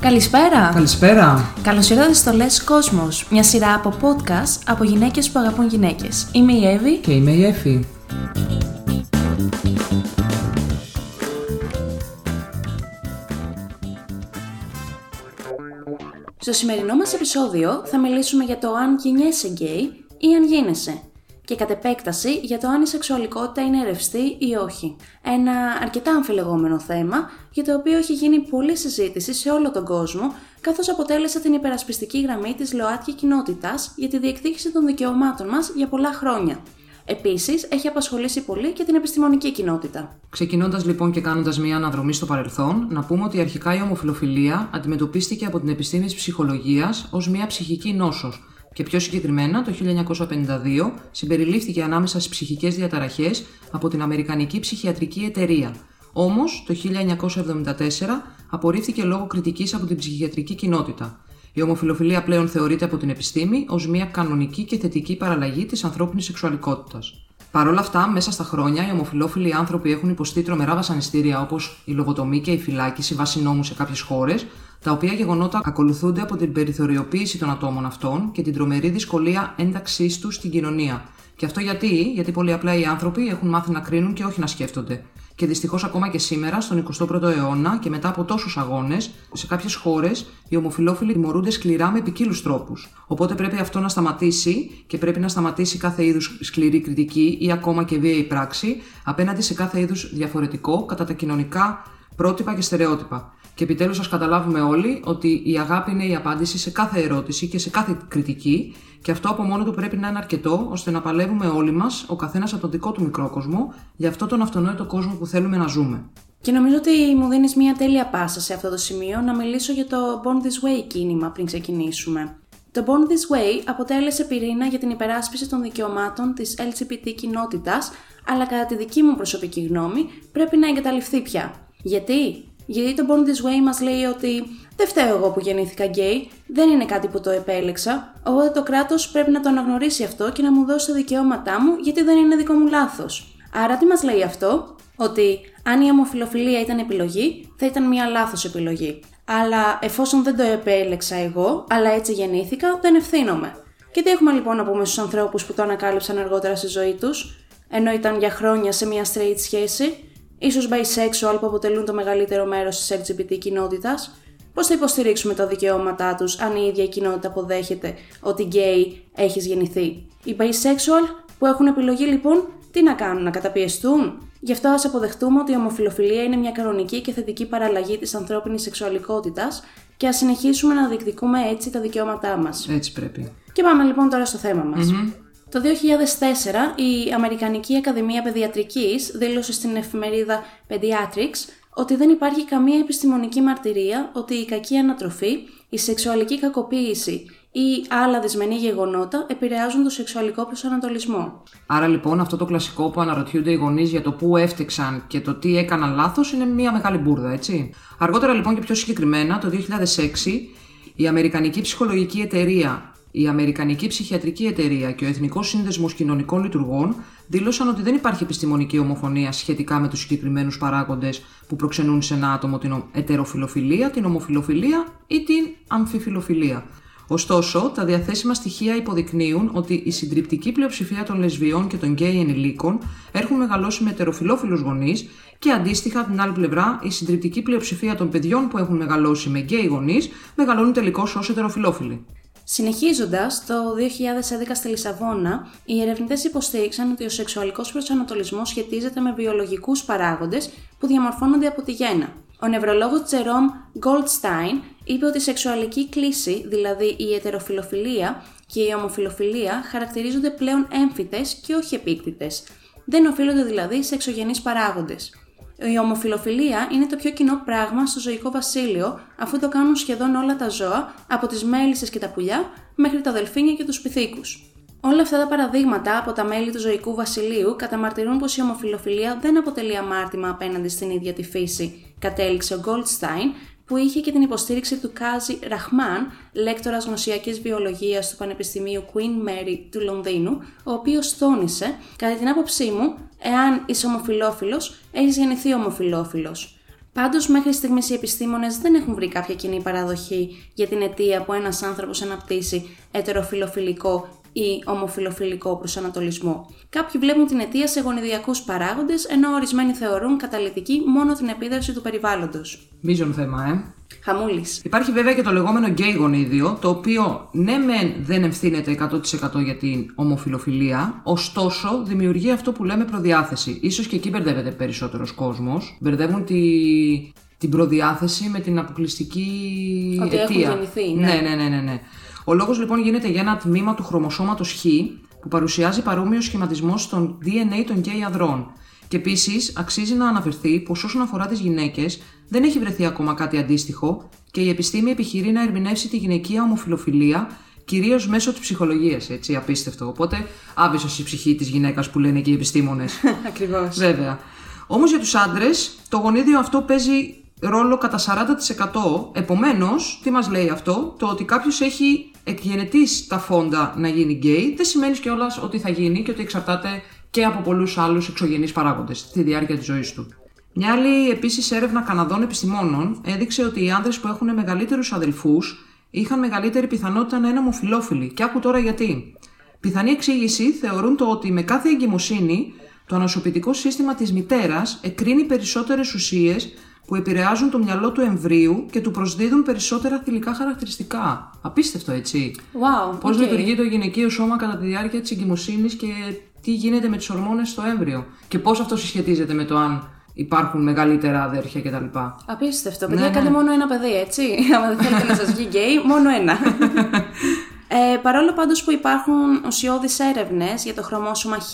Καλησπέρα! Καλησπέρα! Καλώς ήρθατε στο Λες Cosmos, μια σειρά από podcast από γυναίκες που αγαπούν γυναίκες. Είμαι η Εύη και είμαι η Έφη. Στο σημερινό μας επεισόδιο θα μιλήσουμε για το αν γεννιέσαι γκέι ή αν γίνεσαι και κατ' επέκταση για το αν η σεξουαλικότητα είναι ρευστή ή όχι. Ένα αρκετά αμφιλεγόμενο θέμα για το οποίο έχει γίνει πολλή συζήτηση σε όλο τον κόσμο, καθώς αποτέλεσε την υπερασπιστική γραμμή της ΛΟΑΤΚΙ κοινότητας για τη διεκδίκηση των δικαιωμάτων μας για πολλά χρόνια. Επίσης, έχει απασχολήσει πολύ και την επιστημονική κοινότητα. Ξεκινώντας λοιπόν και κάνοντας μια αναδρομή στο παρελθόν, να πούμε ότι αρχικά η ομοφυλοφιλία αντιμετωπίστηκε από την επιστήμη της ψυχολογίας ως μια ψυχική νόσος. Και πιο συγκεκριμένα, το 1952 συμπεριλήφθηκε ανάμεσα στις ψυχικές διαταραχές από την Αμερικανική Ψυχιατρική Εταιρεία. Όμως, το 1974 απορρίφθηκε λόγω κριτικής από την ψυχιατρική κοινότητα. Η ομοφυλοφιλία πλέον θεωρείται από την επιστήμη ως μια κανονική και θετική παραλλαγή της ανθρώπινης σεξουαλικότητας. Παρ' όλα αυτά, μέσα στα χρόνια, οι ομοφυλόφιλοι άνθρωποι έχουν υποστεί τρομερά βασανιστήρια όπως η λογοτομή και η φυλάκιση βάσει νόμου σε κάποιες χώρες, τα οποία γεγονότα ακολουθούνται από την περιθωριοποίηση των ατόμων αυτών και την τρομερή δυσκολία ένταξής τους στην κοινωνία. Και αυτό γιατί πολύ απλά οι άνθρωποι έχουν μάθει να κρίνουν και όχι να σκέφτονται. Και δυστυχώς ακόμα και σήμερα, στον 21ο αιώνα και μετά από τόσους αγώνες, σε κάποιες χώρες οι ομοφυλόφιλοι τιμωρούνται σκληρά με ποικίλους τρόπους. Οπότε πρέπει αυτό να σταματήσει και πρέπει να σταματήσει κάθε είδους σκληρή κριτική ή ακόμα και βίαιη πράξη απέναντι σε κάθε είδους διαφορετικό κατά τα κοινωνικά πρότυπα και στερεότυπα. Και επιτέλους ας καταλάβουμε όλοι ότι η αγάπη είναι η απάντηση σε κάθε ερώτηση και σε κάθε κριτική, και αυτό από μόνο του πρέπει να είναι αρκετό ώστε να παλεύουμε όλοι μας, ο καθένας από τον δικό του μικρό κόσμο, για αυτόν τον αυτονόητο κόσμο που θέλουμε να ζούμε. Και νομίζω ότι μου δίνεις μια τέλεια πάσα σε αυτό το σημείο να μιλήσω για το Born This Way κίνημα πριν ξεκινήσουμε. Το Born This Way αποτέλεσε πυρήνα για την υπεράσπιση των δικαιωμάτων της LGBT κοινότητας, αλλά κατά τη δική μου προσωπική γνώμη πρέπει να εγκαταλειφθεί πια. Γιατί το Born This Way μας λέει ότι δεν φταίω εγώ που γεννήθηκα γκέι, δεν είναι κάτι που το επέλεξα, οπότε το κράτος πρέπει να το αναγνωρίσει αυτό και να μου δώσει τα δικαιώματά μου, γιατί δεν είναι δικό μου λάθος. Άρα τι μας λέει αυτό? Ότι αν η ομοφυλοφιλία ήταν επιλογή, θα ήταν μια λάθος επιλογή. Αλλά εφόσον δεν το επέλεξα εγώ, αλλά έτσι γεννήθηκα, δεν ευθύνομαι. Και τι έχουμε λοιπόν να πούμε στους ανθρώπους που το ανακάλυψαν αργότερα στη ζωή τους, ενώ ήταν για χρόνια σε μια straight σχέση? Ίσως bisexual που αποτελούν το μεγαλύτερο μέρος της LGBT κοινότητας, πώς θα υποστηρίξουμε τα δικαιώματά τους αν η ίδια η κοινότητα αποδέχεται ότι γκέι έχεις γεννηθεί? Οι bisexual που έχουν επιλογή λοιπόν, τι να κάνουν, να καταπιεστούν? Γι' αυτό ας αποδεχτούμε ότι η ομοφυλοφιλία είναι μια κανονική και θετική παραλλαγή της ανθρώπινης σεξουαλικότητας και ας συνεχίσουμε να διεκδικούμε έτσι τα δικαιώματά μας. Έτσι πρέπει. Και πάμε λοιπόν τώρα στο θέμα μας. Το 2004 η Αμερικανική Ακαδημία Παιδιατρικής δήλωσε στην εφημερίδα Pediatrics ότι δεν υπάρχει καμία επιστημονική μαρτυρία ότι η κακή ανατροφή, η σεξουαλική κακοποίηση ή άλλα δυσμενή γεγονότα επηρεάζουν το σεξουαλικό προσανατολισμό. Άρα λοιπόν αυτό το κλασικό που αναρωτιούνται οι γονείς για το πού έφτιαξαν και το τι έκαναν λάθος είναι μια μεγάλη μπούρδα, έτσι. Αργότερα λοιπόν και πιο συγκεκριμένα το 2006 η Αμερικανική Ψυχολογική Εταιρεία, η Αμερικανική Ψυχιατρική Εταιρεία και ο Εθνικός Σύνδεσμος Κοινωνικών Λειτουργών δήλωσαν ότι δεν υπάρχει επιστημονική ομοφωνία σχετικά με τους συγκεκριμένους παράγοντες που προξενούν σε ένα άτομο την ετεροφιλοφιλία, την ομοφιλοφιλία ή την αμφιφιλοφιλία. Ωστόσο, τα διαθέσιμα στοιχεία υποδεικνύουν ότι η συντριπτική πλειοψηφία των λεσβιών και των γκέι ενηλίκων έχουν μεγαλώσει με ετεροφιλόφιλους γονείς και αντίστοιχα, από την άλλη πλευρά, η συντριπτική πλειοψηφία των παιδιών που έχουν μεγαλώσει με γκέι γονείς μεγαλώνουν τελικώς ως ετεροφιλόφιλοι. Συνεχίζοντας, το 2011 στη Λισαβόνα, οι ερευνητές υποστήριξαν ότι ο σεξουαλικός προσανατολισμός σχετίζεται με βιολογικούς παράγοντες που διαμορφώνονται από τη γέννα. Ο νευρολόγος Jerome Goldstein είπε ότι η σεξουαλική κλίση, δηλαδή η ετεροφιλοφιλία και η ομοφιλοφιλία, χαρακτηρίζονται πλέον έμφυτες και όχι επίκτητες. Δεν οφείλονται δηλαδή σε εξωγενείς παράγοντες. Η ομοφιλοφιλία είναι το πιο κοινό πράγμα στο ζωικό βασίλειο, αφού το κάνουν σχεδόν όλα τα ζώα, από τις μέλισσες και τα πουλιά μέχρι τα δελφίνια και τους πιθήκους. Όλα αυτά τα παραδείγματα από τα μέλη του ζωικού βασιλείου καταμαρτυρούν πως η ομοφιλοφιλία δεν αποτελεί αμάρτημα απέναντι στην ίδια τη φύση, κατέληξε ο Goldstein, που είχε και την υποστήριξη του Κάζι Ραχμάν, λέκτορας γνωσιακής βιολογίας του Πανεπιστημίου Queen Mary του Λονδίνου, ο οποίος τόνισε, κατά την άποψή μου, εάν είσαι ομοφιλόφιλος, έχεις γεννηθεί ομοφιλόφιλος. Πάντως, μέχρι στιγμής οι επιστήμονες δεν έχουν βρει κάποια κοινή παραδοχή για την αιτία που ένας άνθρωπος αναπτύσσει ετεροφιλοφιλικό ή ομοφιλοφιλικό προσανατολισμό. Κάποιοι βλέπουν την αιτία σε γονιδιακούς παράγοντες, ενώ ορισμένοι θεωρούν καταλυτική μόνο την επίδραση του περιβάλλοντος. Μείζον θέμα, Χαμούλης. Υπάρχει βέβαια και το λεγόμενο γκέι γονίδιο, το οποίο ναι, μεν δεν ευθύνεται 100% για την ομοφιλοφιλία, ωστόσο δημιουργεί αυτό που λέμε προδιάθεση. Ίσως και εκεί μπερδεύεται περισσότερος κόσμος. Μπερδεύουν την προδιάθεση με την αποκλειστική αιτία. Ότι έχουν γεννηθεί. Ναι. Ο λόγος λοιπόν γίνεται για ένα τμήμα του χρωμοσώματος Χ που παρουσιάζει παρόμοιο σχηματισμό στον DNA των γκέι ανδρών. Και επίσης αξίζει να αναφερθεί πως όσον αφορά τις γυναίκες δεν έχει βρεθεί ακόμα κάτι αντίστοιχο και η επιστήμη επιχειρεί να ερμηνεύσει τη γυναικεία ομοφιλοφιλία κυρίως μέσω της ψυχολογίας. Έτσι, απίστευτο. Οπότε άβυσσος η ψυχή της γυναίκας που λένε και οι επιστήμονες. Ακριβώς. Βέβαια. Όμως για τους άντρες το γονίδιο αυτό παίζει ρόλο κατά 40%. Επομένως, τι μας λέει αυτό? Το ότι κάποιος έχει εκγενετήσει τα φόντα να γίνει γκέι δεν σημαίνει κιόλας ότι θα γίνει και ότι εξαρτάται και από πολλούς άλλους εξωγενείς παράγοντες στη διάρκεια της ζωής του. Μια άλλη επίσης έρευνα Καναδών επιστημόνων έδειξε ότι οι άνδρες που έχουν μεγαλύτερους αδελφούς είχαν μεγαλύτερη πιθανότητα να είναι ομοφιλόφιλοι. Και άκου τώρα γιατί. Πιθανή εξήγηση θεωρούν το ότι με κάθε εγκυμοσύνη το ανασωπητικό σύστημα της μητέρας εκκρίνει περισσότερες ουσίες που επηρεάζουν το μυαλό του εμβρίου και του προσδίδουν περισσότερα θηλυκά χαρακτηριστικά. Απίστευτο, έτσι. Wow, πώς λειτουργεί το γυναικείο σώμα κατά τη διάρκεια της εγκυμοσύνης και τι γίνεται με τις ορμόνες στο έμβριο. Και πώς αυτό συσχετίζεται με το αν υπάρχουν μεγαλύτερα αδέρφια κτλ. Απίστευτο. Παιδιά, κάντε μόνο ένα παιδί, έτσι. Άμα δεν θέλετε να σας βγει γκέι, μόνο ένα. Παρόλο πάντως που υπάρχουν ουσιώδεις έρευνες για το χρωμόσωμα Χ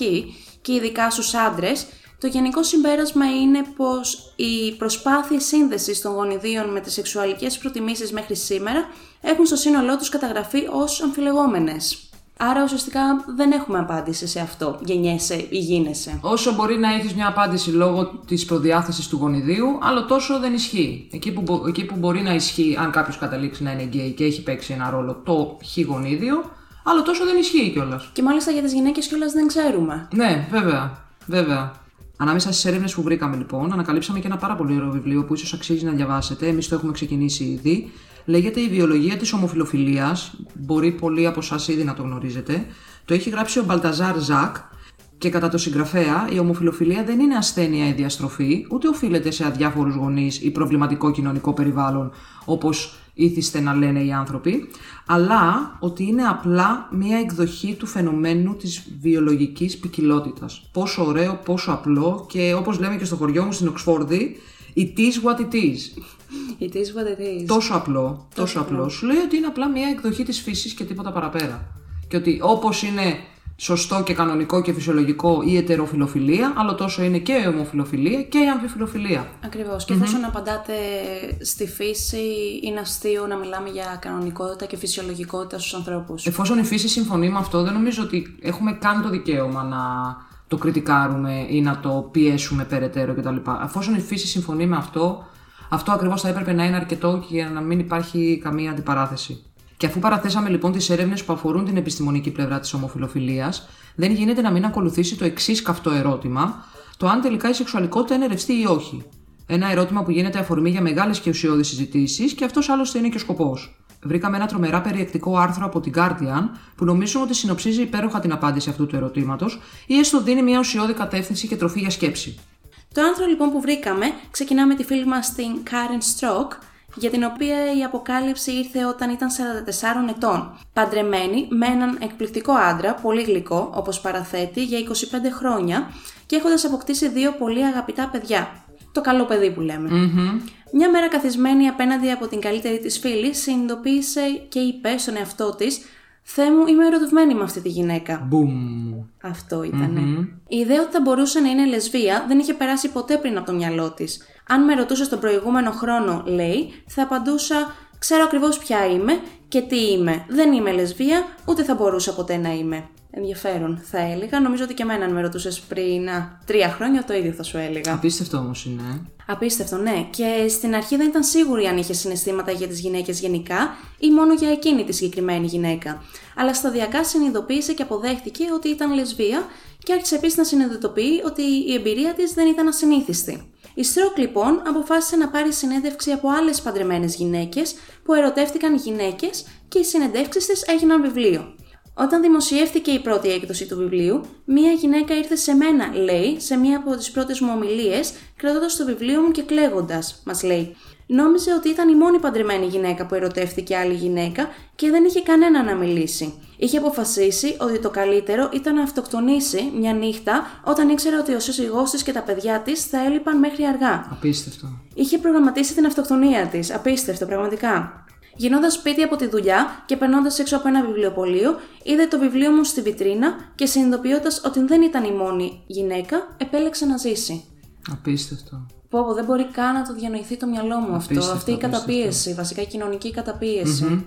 και ειδικά στους άντρες, το γενικό συμπέρασμα είναι πως οι προσπάθειες σύνδεσης των γονιδίων με τις σεξουαλικές προτιμήσεις μέχρι σήμερα έχουν στο σύνολό τους καταγραφεί ως αμφιλεγόμενες. Άρα ουσιαστικά δεν έχουμε απάντηση σε αυτό, γεννιέσαι ή γίνεσαι. Όσο μπορεί να έχεις μια απάντηση λόγω της προδιάθεσης του γονιδίου, άλλο τόσο δεν ισχύει. Εκεί που μπορεί να ισχύει, αν κάποιος καταλήξει να είναι γκέι και έχει παίξει ένα ρόλο το χ γονίδιο, άλλο τόσο δεν ισχύει κιόλας. Και μάλιστα για τις γυναίκες κιόλας δεν ξέρουμε. Ναι, βέβαια. Ανάμεσα στις έρευνες που βρήκαμε, λοιπόν, ανακαλύψαμε και ένα πάρα πολύ ωραίο βιβλίο που ίσως αξίζει να διαβάσετε. Εμείς το έχουμε ξεκινήσει ήδη. Λέγεται «Η βιολογία της ομοφιλοφιλίας». Μπορεί πολλοί από εσάς ήδη να το γνωρίζετε. Το έχει γράψει ο Μπαλταζάρ Ζακ και κατά το συγγραφέα η ομοφιλοφιλία δεν είναι ασθένεια ή διαστροφή, ούτε οφείλεται σε αδιάφορους γονείς ή προβληματικό κοινωνικό περιβάλλον, όπως ήθιστε να λένε οι άνθρωποι, αλλά ότι είναι απλά μία εκδοχή του φαινομένου της βιολογικής ποικιλότητας. Πόσο ωραίο, πόσο απλό και όπως λέμε και στο χωριό μου στην Οξφόρδη, it is what it is. It is what it is. Τόσο απλό. Σου λέει ότι είναι απλά μία εκδοχή της φύσης και τίποτα παραπέρα. Και ότι όπως είναι σωστό και κανονικό και φυσιολογικό η ετεροφιλοφιλία, αλλά τόσο είναι και η ομοφιλοφιλία και η αμφιφιλοφιλία. Ακριβώς. Και εφόσον απαντάτε στη φύση, είναι αστείο να μιλάμε για κανονικότητα και φυσιολογικότητα στους ανθρώπους. Εφόσον η φύση συμφωνεί με αυτό, δεν νομίζω ότι έχουμε καν το δικαίωμα να το κριτικάρουμε ή να το πιέσουμε περαιτέρω κτλ. Εφόσον η φύση συμφωνεί με αυτό, αυτό ακριβώς θα έπρεπε να είναι αρκετό και για να μην υπάρχει καμία αντιπαράθεση. Και αφού παραθέσαμε λοιπόν τις έρευνες που αφορούν την επιστημονική πλευρά της ομοφιλοφιλίας, δεν γίνεται να μην ακολουθήσει το εξής καυτό ερώτημα, το αν τελικά η σεξουαλικότητα είναι ρευστή ή όχι. Ένα ερώτημα που γίνεται αφορμή για μεγάλες και ουσιώδεις συζητήσεις, και αυτός άλλωστε είναι και ο σκοπός. Βρήκαμε ένα τρομερά περιεκτικό άρθρο από την Guardian, που νομίζουμε ότι συνοψίζει υπέροχα την απάντηση αυτού του ερωτήματος, ή έστω δίνει μια ουσιώδη κατεύθυνση και τροφή για σκέψη. Το άρθρο λοιπόν που βρήκαμε ξεκινά με τη φίλη μας την Karen Stroke, για την οποία η αποκάλυψη ήρθε όταν ήταν 44 ετών, παντρεμένη με έναν εκπληκτικό άντρα, πολύ γλυκό, όπως παραθέτει, για 25 χρόνια και έχοντας αποκτήσει δύο πολύ αγαπητά παιδιά. Το καλό παιδί που λέμε. Μια μέρα καθισμένη απέναντι από την καλύτερη της φίλη, συνειδητοποίησε και είπε στον εαυτό της «Θεέ μου, είμαι ερωτευμένη με αυτή τη γυναίκα». Boom. Αυτό ήτανε. Η ιδέα ότι θα μπορούσε να είναι λεσβία δεν είχε περάσει ποτέ πριν από το μυαλό της. Αν με ρωτούσες τον προηγούμενο χρόνο, λέει, θα απαντούσα «Ξέρω ακριβώς ποια είμαι και τι είμαι. Δεν είμαι λεσβία, ούτε θα μπορούσα ποτέ να είμαι». Ενδιαφέρον, θα έλεγα. Νομίζω ότι και εμένα, αν με ρωτούσες πριν 3 χρόνια, το ίδιο θα σου έλεγα. Απίστευτο όμως είναι. Απίστευτο, ναι. Και στην αρχή δεν ήταν σίγουρη αν είχε συναισθήματα για τις γυναίκες γενικά ή μόνο για εκείνη τη συγκεκριμένη γυναίκα. Αλλά σταδιακά συνειδητοποίησε και αποδέχτηκε ότι ήταν λεσβία και άρχισε επίσης να συνειδητοποιεί ότι η εμπειρία της δεν ήταν ασυνήθιστη. Η Στρόκ λοιπόν αποφάσισε να πάρει συνέντευξη από άλλες παντρεμένες γυναίκες που ερωτεύτηκαν γυναίκες και οι συνεντεύξεις της έγιναν βιβλίο. Όταν δημοσιεύτηκε η πρώτη έκδοση του βιβλίου, μία γυναίκα ήρθε σε μένα, λέει, σε μία από τις πρώτες μου ομιλίες, κρατώντας το βιβλίο μου και κλαίγοντας, μας λέει. Νόμιζε ότι ήταν η μόνη παντρεμένη γυναίκα που ερωτεύτηκε άλλη γυναίκα και δεν είχε κανένα να μιλήσει. Είχε αποφασίσει ότι το καλύτερο ήταν να αυτοκτονήσει μια νύχτα όταν ήξερε ότι ο σύζυγός της και τα παιδιά της θα έλειπαν μέχρι αργά. Απίστευτο. Είχε προγραμματίσει την αυτοκτονία της. Απίστευτο, πραγματικά. Γυρνώντας σπίτι από τη δουλειά και περνώντας έξω από ένα βιβλιοπωλείο, είδε το βιβλίο μου στη βιτρίνα και συνειδητοποιώντας ότι δεν ήταν η μόνη γυναίκα, επέλεξε να ζήσει. Απίστευτο. Πω, δεν μπορεί καν να το διανοηθεί το μυαλό μου αυτό. Αυτή η καταπίεση, βασικά η κοινωνική καταπίεση.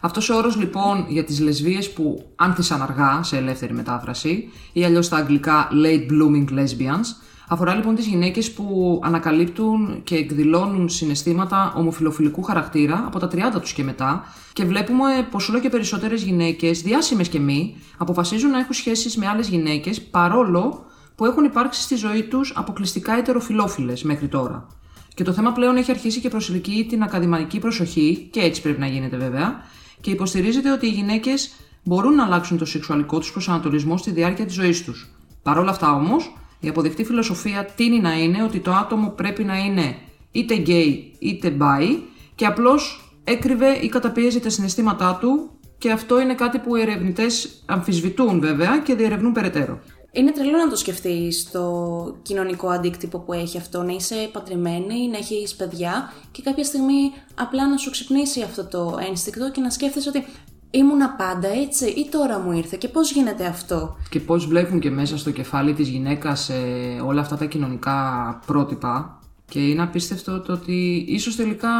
Αυτός ο όρος λοιπόν για τις λεσβίες που άνθησαν αργά σε ελεύθερη μετάφραση ή αλλιώς στα αγγλικά late blooming lesbians, αφορά λοιπόν τις γυναίκες που ανακαλύπτουν και εκδηλώνουν συναισθήματα ομοφιλοφιλικού χαρακτήρα από τα 30 τους και μετά και βλέπουμε πως όλο και περισσότερες γυναίκες, διάσημες και μη, αποφασίζουν να έχουν σχέσεις με άλλες γυναίκες παρόλο που έχουν υπάρξει στη ζωή τους αποκλειστικά ετεροφιλόφιλες μέχρι τώρα. Και το θέμα πλέον έχει αρχίσει και προσελκύει την ακαδημαϊκή προσοχή, και έτσι πρέπει να γίνεται βέβαια, και υποστηρίζεται ότι οι γυναίκες μπορούν να αλλάξουν το σεξουαλικό τους προσανατολισμό στη διάρκεια της ζωής τους. Παρ' όλα αυτά όμως, η αποδεκτή φιλοσοφία τείνει να είναι ότι το άτομο πρέπει να είναι είτε γκέι είτε μπάι, και απλώς έκρυβε ή καταπίεζε τα συναισθήματά του, και αυτό είναι κάτι που οι ερευνητές αμφισβητούν βέβαια και διερευνούν περαιτέρω. Είναι τρελό να το σκεφτείς το κοινωνικό αντίκτυπο που έχει αυτό, να είσαι παντρεμένη, να έχεις παιδιά και κάποια στιγμή απλά να σου ξυπνήσει αυτό το ένστικτο και να σκέφτεσαι ότι ήμουνα πάντα έτσι ή τώρα μου ήρθε και πώς γίνεται αυτό. Και πώς βλέπουν και μέσα στο κεφάλι της γυναίκας όλα αυτά τα κοινωνικά πρότυπα, και είναι απίστευτο το ότι ίσως τελικά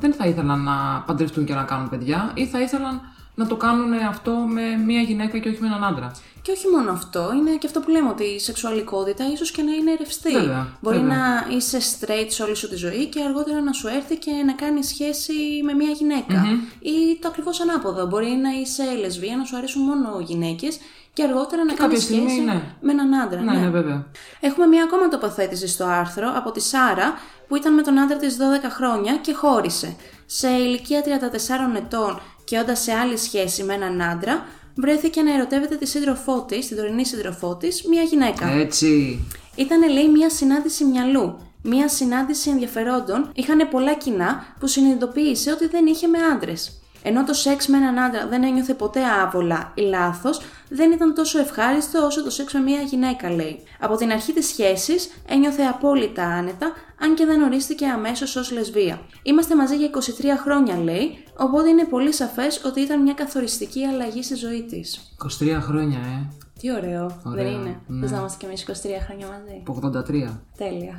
δεν θα ήθελαν να παντρευτούν και να κάνουν παιδιά ή θα ήθελαν να το κάνουν αυτό με μία γυναίκα και όχι με έναν άντρα. Και όχι μόνο αυτό, είναι και αυτό που λέμε, ότι η σεξουαλικότητα ίσως και να είναι ρευστή. Βέβαια, μπορεί να είσαι straight σε όλη σου τη ζωή και αργότερα να σου έρθει και να κάνεις σχέση με μία γυναίκα. Ή το ακριβώς ανάποδο. Μπορεί να είσαι λεσβία, να σου αρέσουν μόνο γυναίκες και αργότερα να κάνεις σχέση με έναν άντρα. Ναι, βέβαια. Έχουμε μία ακόμα τοποθέτηση στο άρθρο από τη Σάρα, που ήταν με τον άντρα της 12 χρόνια και χώρισε. Σε ηλικία 34 ετών και όντας σε άλλη σχέση με έναν άντρα, βρέθηκε να ερωτεύεται τη σύντροφό της, την τωρινή σύντροφό της, μια γυναίκα. Έτσι. Ήτανε, λέει, μια συνάντηση μυαλού, μια συνάντηση ενδιαφερόντων, είχανε πολλά κοινά που συνειδητοποίησε ότι δεν είχε με άντρες. Ενώ το σεξ με έναν άντρα δεν ένιωθε ποτέ άβολα ή λάθος, δεν ήταν τόσο ευχάριστο όσο το σεξ με μια γυναίκα, λέει. Από την αρχή της σχέσης ένιωθε απόλυτα άνετα, αν και δεν ορίστηκε αμέσως ως λεσβία. Είμαστε μαζί για 23 χρόνια, λέει, οπότε είναι πολύ σαφές ότι ήταν μια καθοριστική αλλαγή στη ζωή της. 23 χρόνια, Τι ωραίο, δεν είναι. Θες να είμαστε κι εμείς 23 χρόνια μαζί. 83. Τέλεια.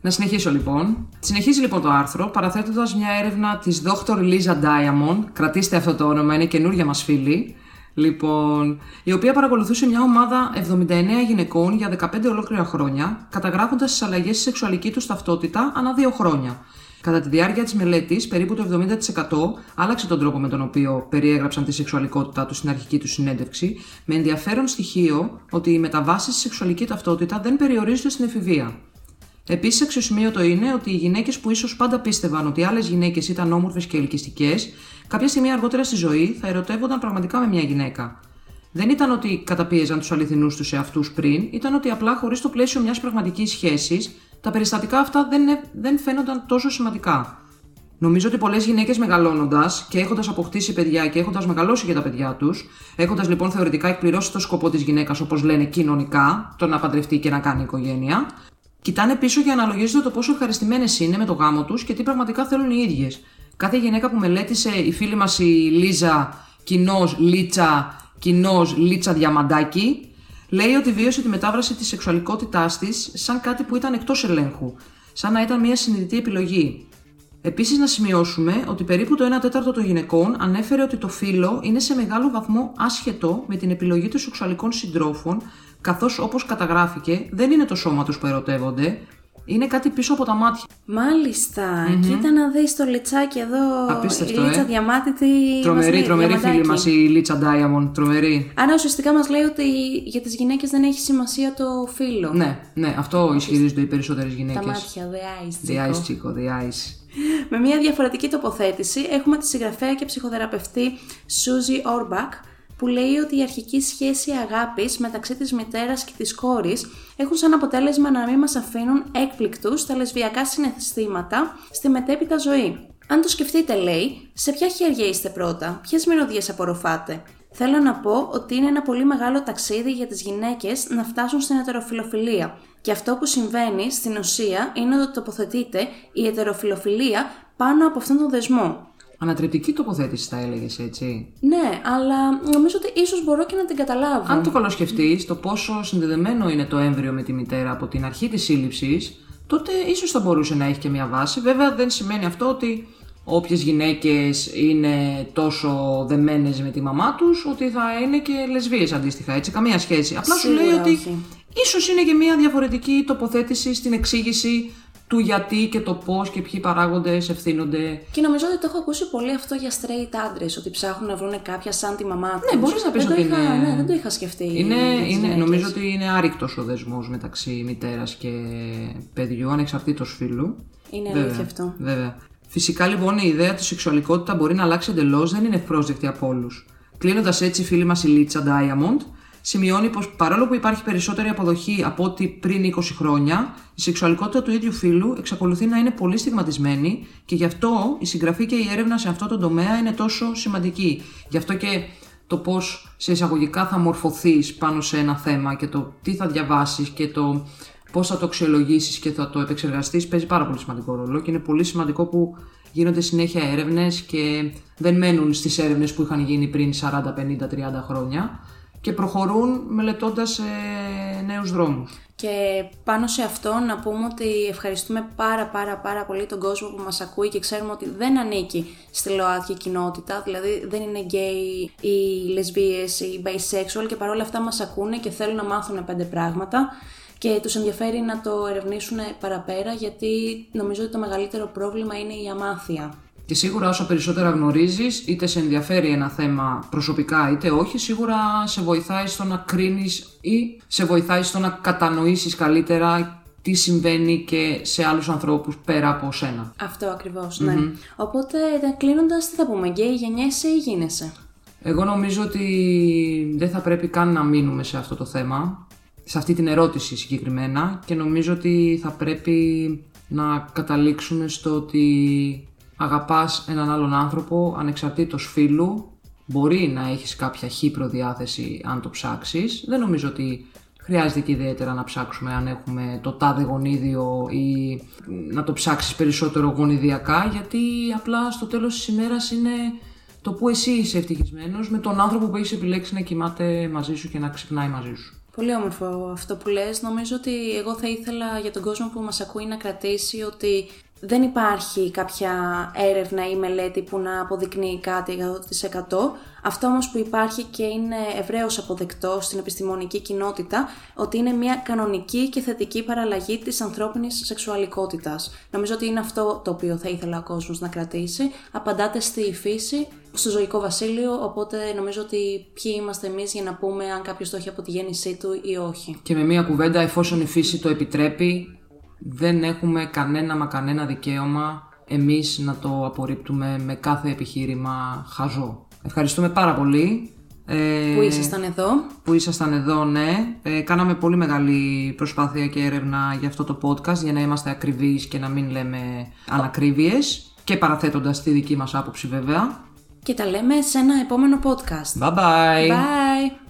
Να συνεχίσω λοιπόν. Συνεχίζει λοιπόν το άρθρο παραθέτοντας μια έρευνα της Dr. Lisa Diamond. Κρατήστε αυτό το όνομα, είναι καινούργια μας φίλη. Λοιπόν, η οποία παρακολουθούσε μια ομάδα 79 γυναικών για 15 ολόκληρα χρόνια, καταγράφοντας τις αλλαγές στη σεξουαλική τους ταυτότητα ανά 2 χρόνια. Κατά τη διάρκεια της μελέτης, περίπου το 70% άλλαξε τον τρόπο με τον οποίο περιέγραψαν τη σεξουαλικότητά τους στην αρχική τους συνέντευξη, με ενδιαφέρον στοιχείο ότι οι μεταβάσεις στη σεξουαλική ταυτότητα δεν περιορίζονται στην εφηβεία. Επίσης, αξιοσημείωτο είναι ότι οι γυναίκες που ίσως πάντα πίστευαν ότι άλλες γυναίκες ήταν όμορφες και ελκυστικές, κάποια στιγμή αργότερα στη ζωή θα ερωτεύονταν πραγματικά με μια γυναίκα. Δεν ήταν ότι καταπίεζαν τους αληθινούς τους εαυτούς πριν, ήταν ότι απλά χωρίς το πλαίσιο μιας πραγματικής σχέσης, τα περιστατικά αυτά δεν φαίνονταν τόσο σημαντικά. Νομίζω ότι πολλές γυναίκες μεγαλώνοντας και έχοντας αποκτήσει παιδιά και έχοντας μεγαλώσει για τα παιδιά τους, έχοντας λοιπόν θεωρητικά εκπληρώσει το σκοπό της γυναίκας, όπως λένε κοινωνικά, το να παντρευτεί και να κάνει οικογένεια, κοιτάνε πίσω και αναλογίζονται το πόσο ευχαριστημένες είναι με το γάμο τους και τι πραγματικά θέλουν οι ίδιες. Κάθε γυναίκα που μελέτησε η φίλη μας η Λίζα, Λίτσα Διαμαντάκη, λέει ότι βίωσε τη μετάβραση της σεξουαλικότητάς της σαν κάτι που ήταν εκτός ελέγχου, σαν να ήταν μια συνειδητή επιλογή. Επίσης, να σημειώσουμε ότι περίπου το 1 τέταρτο των γυναικών ανέφερε ότι το φύλο είναι σε μεγάλο βαθμό άσχετο με την επιλογή των σεξουαλικών συντρόφων, καθώς όπως καταγράφηκε δεν είναι το σώμα τους που ερωτεύονται, είναι κάτι πίσω από τα μάτια. Μάλιστα. Mm-hmm. Κοίτα να δεις το λιτσάκι εδώ. Απίστευτο, η Λίτσα Διαμάτητη. Τρομερή φίλη μας η Λίτσα Diamond. Τρομερή. Άρα ουσιαστικά μας λέει ότι για τις γυναίκες δεν έχει σημασία το φύλο. Ναι, ναι, αυτό ισχυρίζονται οι περισσότερες γυναίκες. Τα μάτια, the eyes. Με μια διαφορετική τοποθέτηση έχουμε τη συγγραφέα και ψυχοθεραπευτή Suzy Orbach, που λέει ότι η αρχική σχέση αγάπης μεταξύ της μητέρας και της κόρης έχουν σαν αποτέλεσμα να μην μας αφήνουν έκπληκτους στα λεσβιακά συναισθήματα στη μετέπειτα ζωή. Αν το σκεφτείτε, λέει, σε ποια χέρια είστε πρώτα, ποιες μυρωδιές απορροφάτε. Θέλω να πω ότι είναι ένα πολύ μεγάλο ταξίδι για τις γυναίκες να φτάσουν στην ετεροφιλοφιλία. Και αυτό που συμβαίνει στην ουσία είναι ότι τοποθετείται η ετεροφιλοφιλία πάνω από αυτόν τον δεσμό. Ανατρεπτική τοποθέτηση θα έλεγες, έτσι. Ναι, αλλά νομίζω ότι ίσως μπορώ και να την καταλάβω. Αν το καλοσκεφτείς το πόσο συνδεδεμένο είναι το έμβριο με τη μητέρα από την αρχή της σύλληψης, τότε ίσως θα μπορούσε να έχει και μια βάση. Βέβαια δεν σημαίνει αυτό ότι όποιες γυναίκες είναι τόσο δεμένες με τη μαμά τους, ότι θα είναι και λεσβίες αντίστοιχα, έτσι, καμία σχέση. Απλά σου λέει ότι ίσως είναι και μια διαφορετική τοποθέτηση στην εξήγηση του γιατί και το πώς και ποιοι παράγοντες ευθύνονται. Και νομίζω ότι το έχω ακούσει πολύ αυτό για straight άντρες, ότι ψάχνουν να βρουν κάποια σαν τη μαμά τους. Ναι, μπορείς να πεις ότι είναι... Ναι, δεν το είχα σκεφτεί. Είναι νομίζω ότι είναι άρρηκτος ο δεσμός μεταξύ μητέρας και παιδιού, ανεξαρτήτως φύλου. Είναι αλήθεια αυτό. Βέβαια. Φυσικά λοιπόν η ιδέα ότι η σεξουαλικότητα μπορεί να αλλάξει εντελώς δεν είναι ευπρόσδεκτη από όλους. Κλείνοντας έτσι, η φίλη μας η Λίτσα Diamond σημειώνει πως παρόλο που υπάρχει περισσότερη αποδοχή από ό,τι πριν 20 χρόνια, η σεξουαλικότητα του ίδιου φύλου εξακολουθεί να είναι πολύ στιγματισμένη και γι' αυτό η συγγραφή και η έρευνα σε αυτό το τομέα είναι τόσο σημαντική. Γι' αυτό και το πώς σε εισαγωγικά θα μορφωθείς πάνω σε ένα θέμα και το τι θα διαβάσεις και το πώς θα το αξιολογήσεις και θα το επεξεργαστείς παίζει πάρα πολύ σημαντικό ρόλο και είναι πολύ σημαντικό που γίνονται συνέχεια έρευνες και δεν μένουν στις έρευνες που είχαν γίνει πριν 40, 50, 30 χρόνια. Και προχωρούν μελετώντας νέους δρόμους. Και πάνω σε αυτό να πούμε ότι ευχαριστούμε πάρα πολύ τον κόσμο που μας ακούει και ξέρουμε ότι δεν ανήκει στη ΛΟΑΤΚΙ κοινότητα, δηλαδή δεν είναι γκέι ή λεσβίες ή bisexual και παρόλα αυτά μας ακούνε και θέλουν να μάθουν 5 πράγματα και τους ενδιαφέρει να το ερευνήσουν παραπέρα γιατί νομίζω ότι το μεγαλύτερο πρόβλημα είναι η αμάθεια. Και σίγουρα όσο περισσότερα γνωρίζεις, είτε σε ενδιαφέρει ένα θέμα προσωπικά είτε όχι, σίγουρα σε βοηθάει στο να κρίνεις ή σε βοηθάει στο να κατανοήσεις καλύτερα τι συμβαίνει και σε άλλους ανθρώπους πέρα από σένα. Αυτό ακριβώς, ναι. Mm-hmm. Οπότε κλείνοντας, τι θα πούμε, γκέι γεννιέσαι ή γίνεσαι? Εγώ νομίζω ότι δεν θα πρέπει καν να μείνουμε σε αυτό το θέμα, σε αυτή την ερώτηση συγκεκριμένα και νομίζω ότι θα πρέπει να καταλήξουμε στο ότι... Αγαπάς έναν άλλον άνθρωπο ανεξαρτήτως φύλου, μπορεί να έχεις κάποια χι προδιάθεση αν το ψάξεις. Δεν νομίζω ότι χρειάζεται και ιδιαίτερα να ψάξουμε αν έχουμε το τάδε γονίδιο ή να το ψάξεις περισσότερο γονιδιακά, γιατί απλά στο τέλος της ημέρας είναι το που εσύ είσαι ευτυχισμένος με τον άνθρωπο που έχεις επιλέξει να κοιμάται μαζί σου και να ξυπνάει μαζί σου. Πολύ όμορφο αυτό που λες. Νομίζω ότι εγώ θα ήθελα για τον κόσμο που μας ακούει να κρατήσει ότι δεν υπάρχει κάποια έρευνα ή μελέτη που να αποδεικνύει κάτι 100%. Αυτό όμως που υπάρχει και είναι ευρέως αποδεκτό στην επιστημονική κοινότητα, ότι είναι μια κανονική και θετική παραλλαγή της ανθρώπινης σεξουαλικότητας. Νομίζω ότι είναι αυτό το οποίο θα ήθελα ο κόσμος να κρατήσει. Απαντάτε στη φύση, στο ζωικό βασίλειο, οπότε νομίζω ότι ποιοι είμαστε εμείς για να πούμε αν κάποιος το έχει από τη γέννησή του ή όχι. Και με μια κουβέντα, εφόσον η φύση το επιτρέπει, δεν έχουμε κανένα δικαίωμα εμείς να το απορρίπτουμε με κάθε επιχείρημα χαζό. Ευχαριστούμε πάρα πολύ που ήσασταν εδώ, ναι. Κάναμε πολύ μεγάλη προσπάθεια και έρευνα για αυτό το podcast για να είμαστε ακριβείς και να μην λέμε ανακρίβειες και παραθέτοντας τη δική μας άποψη βέβαια. Και τα λέμε σε ένα επόμενο podcast. Bye bye! Bye.